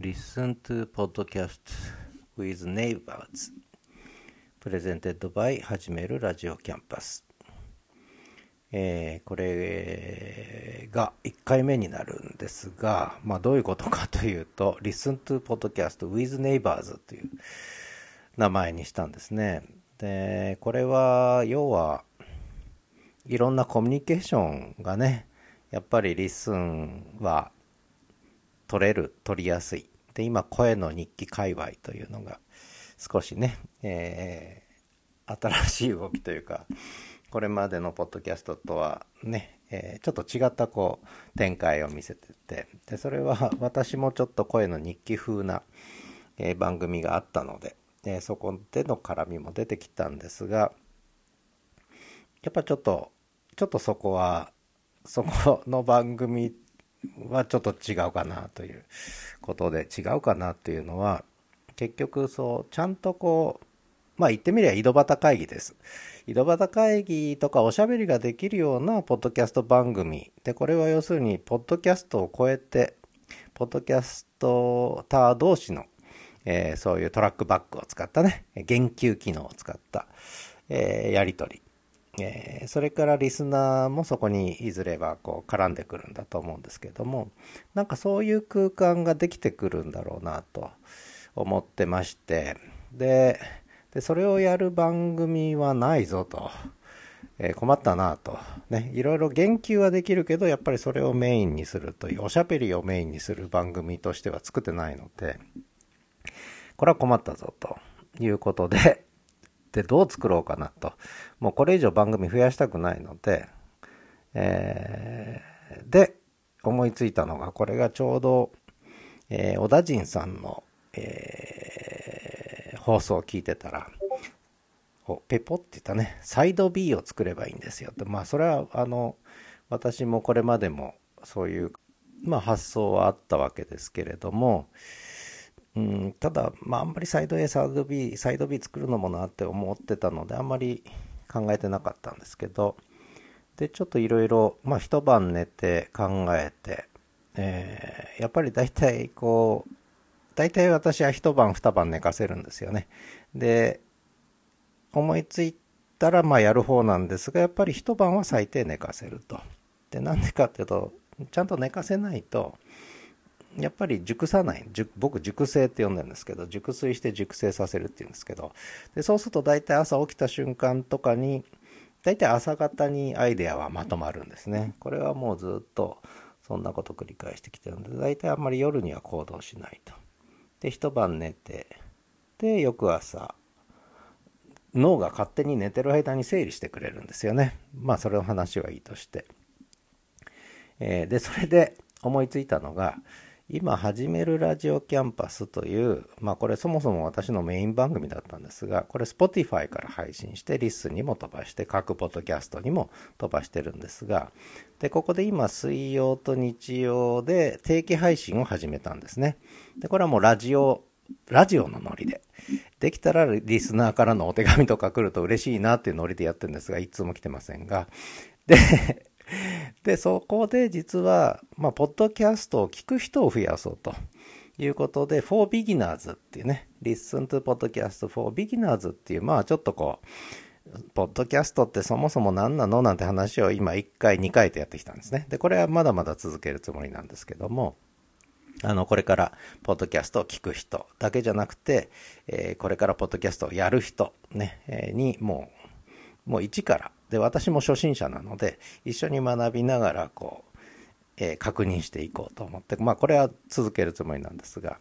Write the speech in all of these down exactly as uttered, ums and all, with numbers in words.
Listen to Podcast with Neighbors Presented by 始めるラジオキャンパス、えー、これがいっかいめになるんですが、まあ、どういうことかというと Listen to Podcast with Neighbors という名前にしたんですね。で、これは要はいろんなコミュニケーションがね、やっぱりリスンは取れる、取りやすい。で、今声の日記界隈というのが少しね、えー、新しい動きというか、これまでのポッドキャストとはね、えー、ちょっと違ったこう展開を見せてて、でそれは私もちょっと声の日記風な、えー、番組があったので、えー、そこでの絡みも出てきたんですが、やっぱちょっとちょっとそこはそこの番組はちょっと違うかなということで、違うかなというのは結局そうちゃんとこう、まあ言ってみれば井戸端会議です。井戸端会議とかおしゃべりができるようなポッドキャスト番組で、これは要するにポッドキャストを超えてポッドキャストター同士の、えー、そういうトラックバックを使ったね、言及機能を使った、えー、やり取り、えー、それからリスナーもそこにいずれはこう絡んでくるんだと思うんですけれども、なんかそういう空間ができてくるんだろうなと思ってまして、で、でそれをやる番組はないぞと、えー、困ったなとね、いろいろ言及はできるけど、やっぱりそれをメインにするというおしゃべりをメインにする番組としては作ってないので、これは困ったぞということで、でどう作ろうかなと、もうこれ以上番組増やしたくないので、えー、で思いついたのが、これがちょうど、えー、小田陣さんの、えー、放送を聞いてたら、おペポって言ったね、サイド B を作ればいいんですよと。まあそれはあの私もこれまでもそういう、まあ、発想はあったわけですけれども、うん、ただ、まあ、あんまりサイド A、サイド B、サイド B 作るのもなって思ってたので、あんまり考えてなかったんですけど、で、ちょっといろいろ、まあ、一晩寝て考えて、えー、やっぱり大体こう、大体私は一晩二晩寝かせるんですよね。で、思いついたら、まあ、やる方なんですが、やっぱり一晩は最低寝かせると。で、なんでかっていうと、ちゃんと寝かせないと、やっぱり熟さない、僕熟成って呼んでるんですけど、熟睡して熟成させるっていうんですけど、でそうすると大体朝起きた瞬間とかに、大体朝方にアイデアはまとまるんですね。これはもうずっとそんなこと繰り返してきてるので、大体あんまり夜には行動しないと。で一晩寝て、で翌朝脳が勝手に寝てる間に整理してくれるんですよね。まあそれの話はいいとして、えー、でそれで思いついたのが、今始めるラジオキャンパスという、まあこれそもそも私のメイン番組だったんですが、これ Spotify から配信して、リスにも飛ばして、各ポッドキャストにも飛ばしてるんですが、で、ここで今水曜と日曜で定期配信を始めたんですね。で、これはもうラジオ、ラジオのノリで、できたらリスナーからのお手紙とか来ると嬉しいなっていうノリでやってるんですが、いつも来てませんが、で、でそこで実は、まあ、ポッドキャストを聞く人を増やそうということで for beginners っていうね、 Listen to Podcast for beginners っていう、まあちょっとこうポッドキャストってそもそも何なのなんて話を今いっかいにかいとやってきたんですね。でこれはまだまだ続けるつもりなんですけども、あのこれからポッドキャストを聞く人だけじゃなくて、えー、これからポッドキャストをやる人、ねえー、にもうもう一からで、私も初心者なので一緒に学びながらこう、えー、確認していこうと思って、まあこれは続けるつもりなんですが、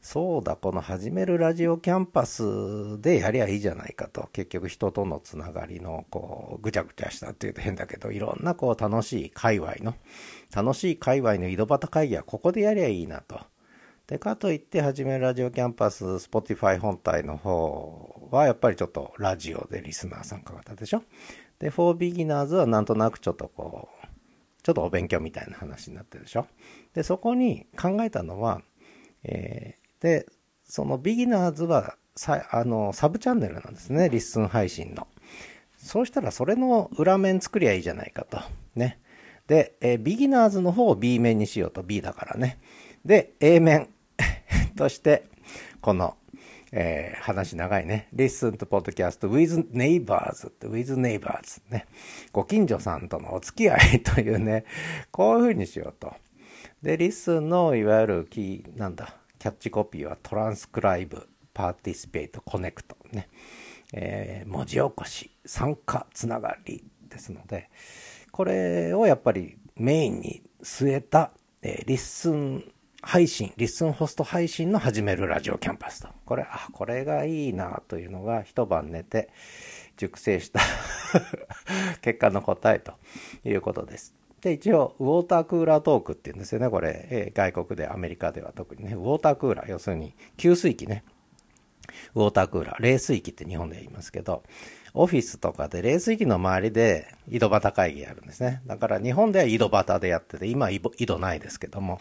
そうだこの始めるラジオキャンパスでやりゃいいじゃないかと、結局人とのつながりのこうぐちゃぐちゃしたっていうと変だけど、いろんなこう楽しい界隈の楽しい界隈の井戸端会議はここでやりゃいいなと。でかといって始めるラジオキャンパス Spotify 本体の方はやっぱりちょっとラジオでリスナー参加型でしょ。で、for beginners はなんとなくちょっとこう、ちょっとお勉強みたいな話になってるでしょ。で、そこに考えたのは、えー、で、その beginners はさあのサブチャンネルなんですね、リッスン配信の。そうしたらそれの裏面作りゃいいじゃないかと。ね。で、えー、beginners の方を B 面にしようと、B だからね。で、A 面、としてこの、えー、話長いね Listen to Podcast with Neighbors って with Neighbors ね、ご近所さんとのお付き合いというね、こういう風にしようと。で Listen のいわゆるキーなんだキャッチコピーはトランスクライブ、パーティシペイト、コネクトね、えー、文字起こし、参加、つながりですので、これをやっぱりメインに据えた、えー、リッスン配信、リッスンホスト配信の始めるラジオキャンパスと、これあこれがいいなというのが一晩寝て熟成した結果の答えということです。で一応ウォータークーラートークっていうんですよねこれ、えー、外国でアメリカでは特にね、ウォータークーラー、要するに給水器ね、ウォータークーラー、冷水器って日本で言いますけど、オフィスとかで冷水器の周りで井戸端会議やるんですね。だから日本では井戸端でやってて、今は井戸ないですけども、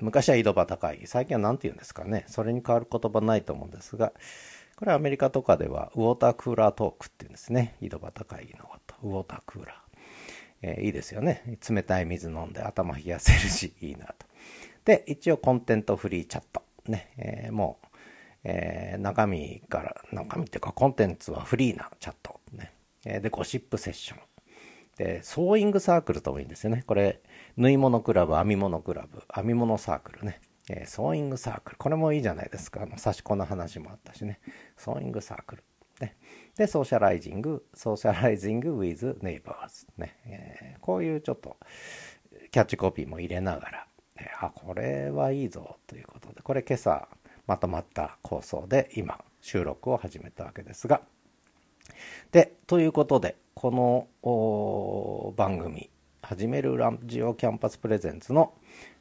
昔は井戸端会議、最近は何て言うんですかね、それに変わる言葉ないと思うんですが、これはアメリカとかではウォータークーラートークっていうんですね、井戸端会議のこと、ウォータークーラー、えー、いいですよね。冷たい水飲んで頭冷やせるしいいなと。で一応コンテントフリーチャットね、えー、もうえー、中身から中身っていうかコンテンツはフリーなチャット、ねえー、でゴシップセッションでソーイングサークルともいいんですよね。これ縫い物クラブ、編み物クラブ、編み物サークルね、えー、ソーイングサークル、これもいいじゃないですか。あの差し子の話もあったしね、ソーイングサークル、ね、でソーシャライジングソーシャライジング with neighbors ね、えー、こういうちょっとキャッチコピーも入れながら、えー、あこれはいいぞということで、これ今朝まとまった構想で今収録を始めたわけですが、でということでこの番組始めるラジオキャンパスプレゼンツの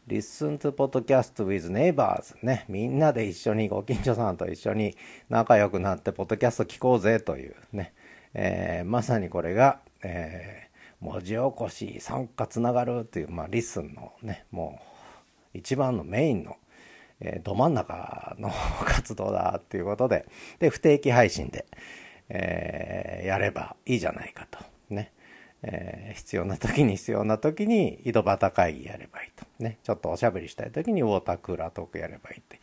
Listen to Podcast with Neighbors ね、みんなで一緒にご近所さんと一緒に仲良くなってポッドキャスト聞こうぜというね、えー、まさにこれが、えー、文字起こし、参加、つながるという、まあリスンのねもう一番のメインのえー、ど真ん中の活動だっていうことで、で不定期配信で、えー、やればいいじゃないかとね、えー、必要な時に必要な時に井戸端会議やればいいとね、ちょっとおしゃべりしたい時にウォータークーラートークやればいいって、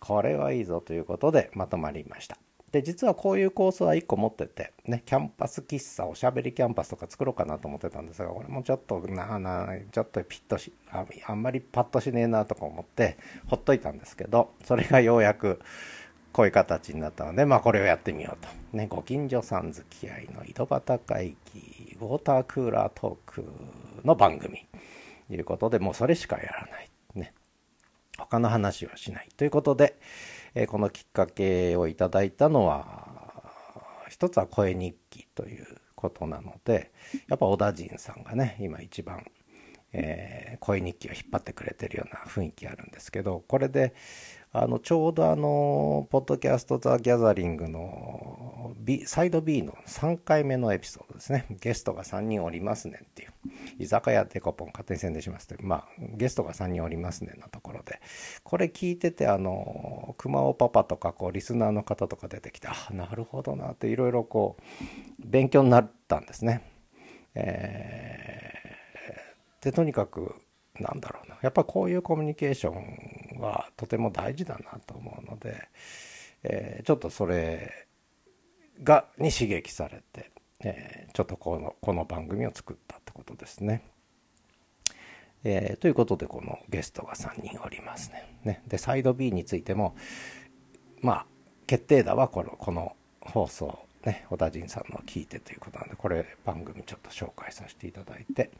これはいいぞということでまとまりました。で実はこういうコースはいっこ持っててね、キャンパス喫茶、おしゃべりキャンパスとか作ろうかなと思ってたんですが、これもちょっとなあなあちょっとピッとし あ, あんまりパッとしねえなとか思ってほっといたんですけど、それがようやくこういう形になったので、まあこれをやってみようとね、ご近所さん付き合いの井戸端会議、ウォータークーラートークの番組ということで、もうそれしかやらないね、他の話はしないということで、えー、このきっかけをいただいたのは、一つは声日記ということなので、やっぱ小田陣さんがね今一番、えー、声日記を引っ張ってくれてるような雰囲気あるんですけど、これであのちょうどあのポッドキャストザ・ギャザリングの、B、サイド B のさんかいめのエピソードですね。ゲストがさんにんおりますねんっていう、居酒屋デコポン勝手に宣伝しますという、まあゲストがさんにんおりますねんのところで、これ聞いててあの熊尾パパとかこうリスナーの方とか出てきて、あなるほどなっていろいろこう勉強になったんですね。えー、でとにかくなんだろうな、やっぱこういうコミュニケーションはとても大事だなと思うので、えー、ちょっとそれがに刺激されて、えー、ちょっとこの、この番組を作ったってことですね。えー、ということでこのゲストがさんにんおりますね。ね。でサイド B についてもまあ決定打はこの、この放送ね、小田陣さんの聞いてということなので、これ番組ちょっと紹介させていただいて、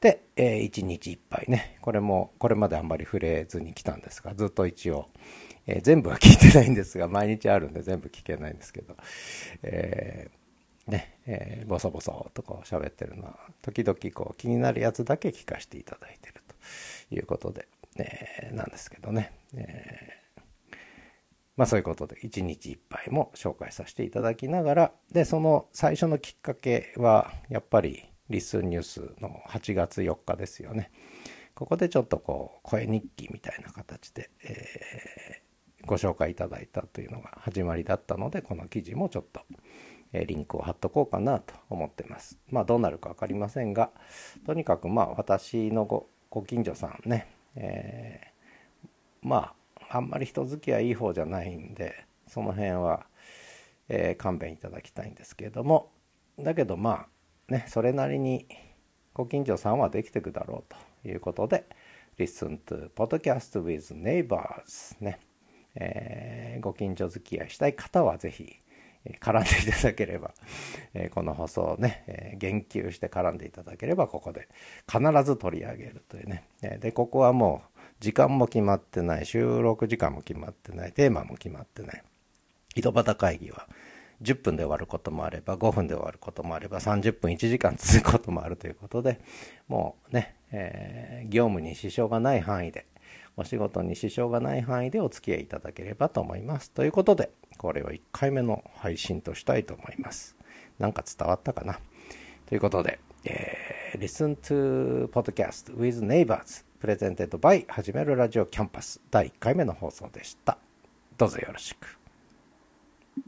で、えー、いちにちいっぱいね、これもこれまであんまり触れずに来たんですが、ずっと一応、えー、全部は聞いてないんですが、毎日あるんで全部聞けないんですけど、えー、ね、えー、ボソボソとこう喋ってるのは時々こう気になるやつだけ聞かせていただいてるということで、えー、なんですけどね、えー、まあそういうことでいちにちいっぱいも紹介させていただきながら、でその最初のきっかけはやっぱりリスンニュースのはちがつよっかですよね。ここでちょっとこう声日記みたいな形で、えー、ご紹介いただいたというのが始まりだったので、この記事もちょっと、えー、リンクを貼っとこうかなと思ってます。まあどうなるか分かりませんが、とにかくまあ私の ご, ご近所さんね、えー、まああんまり人付き合いいい方じゃないんで、その辺は、えー、勘弁いただきたいんですけれども、だけどまあね、それなりにご近所さんはできてくだろうということで、Listen to Podcast with Neighbors ね、えー、ご近所付き合いしたい方はぜひ絡んでいただければ、えー、この放送をね、えー、言及して絡んでいただければ、ここで必ず取り上げるというね。で、ここはもう時間も決まってない、収録時間も決まってない、テーマも決まってない。井戸端会議はじゅっぷんで終わることもあれば、ごふんで終わることもあれば、さんじゅっぷんいちじかん続くこともあるということで、もうね、えー、業務に支障がない範囲で、お仕事に支障がない範囲でお付き合いいただければと思いますということで、これをいっかいめの配信としたいと思います。なんか伝わったかなということで、えー、Listen to Podcast with Neighbors Presented by はじめるラジオキャンパスだいいっかいめの放送でした。どうぞよろしく。